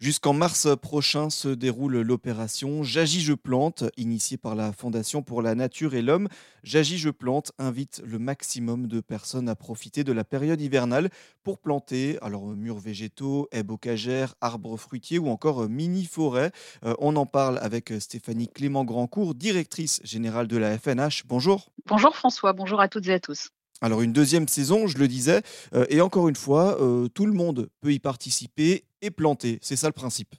Jusqu'en mars prochain se déroule l'opération J'agis, je plante, initiée par la Fondation pour la Nature et l'Homme. J'agis, je plante invite le maximum de personnes à profiter de la période hivernale pour planter murs végétaux, haies bocagères, arbres fruitiers ou encore mini-forêts. On en parle avec Stéphanie Clément-Grandcourt, directrice générale de la FNH. Bonjour. Bonjour François, bonjour à toutes et à tous. Alors une deuxième saison, je le disais, et encore une fois, tout le monde peut y participer et planter, c'est ça le principe?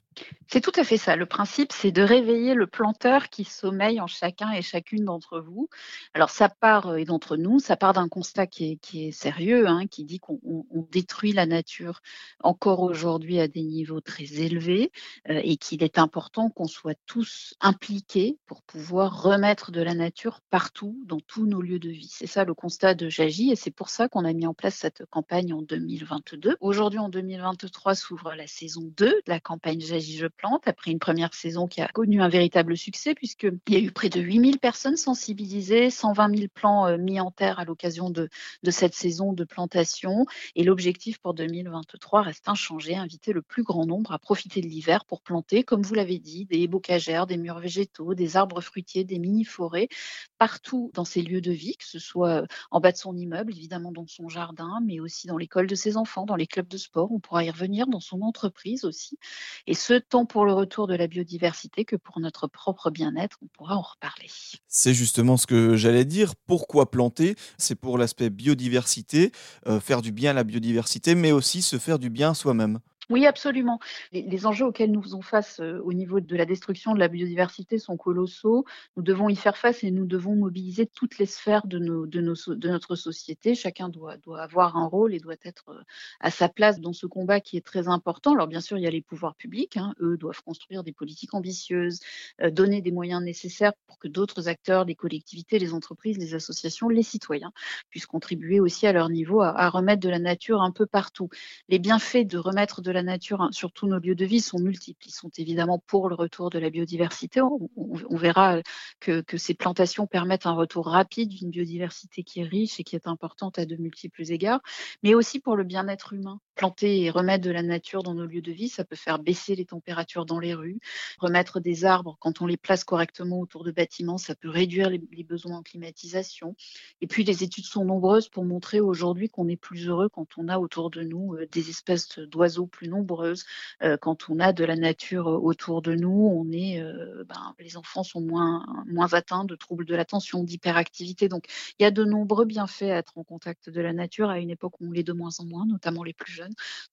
C'est tout à fait ça. Le principe, c'est de réveiller le planteur qui sommeille en chacun et chacune d'entre vous. Alors, ça part d'un constat qui est sérieux, qui dit qu'on détruit la nature encore aujourd'hui à des niveaux très élevés et qu'il est important qu'on soit tous impliqués pour pouvoir remettre de la nature partout, dans tous nos lieux de vie. C'est ça le constat de J'agis et c'est pour ça qu'on a mis en place cette campagne en 2022. Aujourd'hui, en 2023, s'ouvre la saison 2 de la campagne J'agis, je plante, après une première saison qui a connu un véritable succès puisqu'il y a eu près de 8000 personnes sensibilisées, 120 000 plants mis en terre à l'occasion de cette saison de plantation et l'objectif pour 2023 reste inchangé, inviter le plus grand nombre à profiter de l'hiver pour planter, comme vous l'avez dit, des bocagères, des murs végétaux, des arbres fruitiers, des mini-forêts, partout dans ces lieux de vie, que ce soit en bas de son immeuble, évidemment dans son jardin, mais aussi dans l'école de ses enfants, dans les clubs de sport, on pourra y revenir, dans son entreprise aussi. Et ce, tant pour le retour de la biodiversité que pour notre propre bien-être, on pourra en reparler. C'est justement ce que j'allais dire. Pourquoi planter ? C'est pour l'aspect biodiversité, faire du bien à la biodiversité, mais aussi se faire du bien à soi-même. Oui, absolument. Les enjeux auxquels nous faisons face au niveau de la destruction de la biodiversité sont colossaux. Nous devons y faire face et nous devons mobiliser toutes les sphères de notre société. Chacun doit avoir un rôle et doit être à sa place dans ce combat qui est très important. Alors bien sûr, il y a les pouvoirs publics. Eux doivent construire des politiques ambitieuses, donner des moyens nécessaires pour que d'autres acteurs, les collectivités, les entreprises, les associations, les citoyens puissent contribuer aussi à leur niveau à remettre de la nature un peu partout. Les bienfaits de remettre de la nature sur tous nos lieux de vie sont multiples. Ils sont évidemment pour le retour de la biodiversité. On verra que ces plantations permettent un retour rapide d'une biodiversité qui est riche et qui est importante à de multiples égards, mais aussi pour le bien-être humain. Planter et remettre de la nature dans nos lieux de vie, ça peut faire baisser les températures dans les rues. Remettre des arbres, quand on les place correctement autour de bâtiments, ça peut réduire les besoins en climatisation. Et puis, les études sont nombreuses pour montrer aujourd'hui qu'on est plus heureux quand on a autour de nous des espèces d'oiseaux plus nombreuses. Quand on a de la nature autour de nous, les enfants sont moins atteints de troubles de l'attention, d'hyperactivité. Donc, il y a de nombreux bienfaits à être en contact de la nature à une époque où on l'est de moins en moins, notamment les plus jeunes.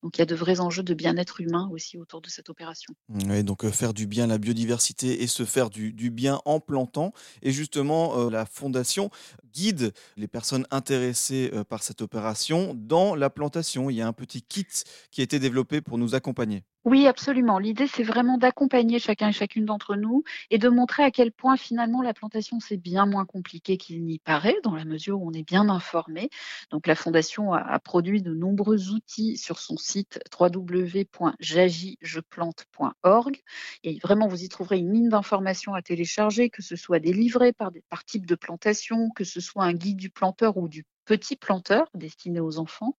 Donc, il y a de vrais enjeux de bien-être humain aussi autour de cette opération. Et donc, faire du bien à la biodiversité et se faire du bien en plantant. Et justement, la Fondation guide les personnes intéressées par cette opération dans la plantation. Il y a un petit kit qui a été développé pour nous accompagner. Oui, absolument. L'idée, c'est vraiment d'accompagner chacun et chacune d'entre nous et de montrer à quel point, finalement, la plantation, c'est bien moins compliqué qu'il n'y paraît, dans la mesure où on est bien informé. Donc, la Fondation a produit de nombreux outils sur son site www.jagisjeplante.org et vraiment, vous y trouverez une mine d'informations à télécharger, que ce soit des livrets par type de plantation, que ce soit un guide du planteur ou du petits planteurs destinés aux enfants,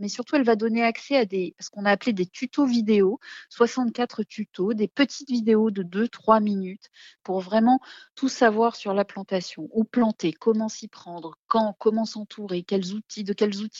mais surtout elle va donner accès à ce qu'on a appelé des tutos vidéo, 64 tutos, des petites vidéos de 2-3 minutes pour vraiment tout savoir sur la plantation, où planter, comment s'y prendre, quand, comment s'entourer, de quels outils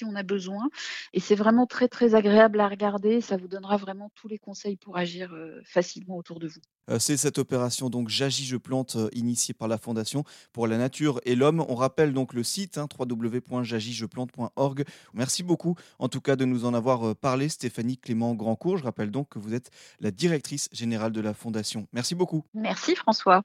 on a besoin. Et c'est vraiment très très agréable à regarder, ça vous donnera vraiment tous les conseils pour agir facilement autour de vous. C'est cette opération donc J'agis, je plante initiée par la Fondation pour la Nature et l'Homme. On rappelle donc le site www.jagisjeplante.org. Merci beaucoup en tout cas de nous en avoir parlé, Stéphanie Clément-Grandcourt. Je rappelle donc que vous êtes la directrice générale de la Fondation. Merci beaucoup. Merci François.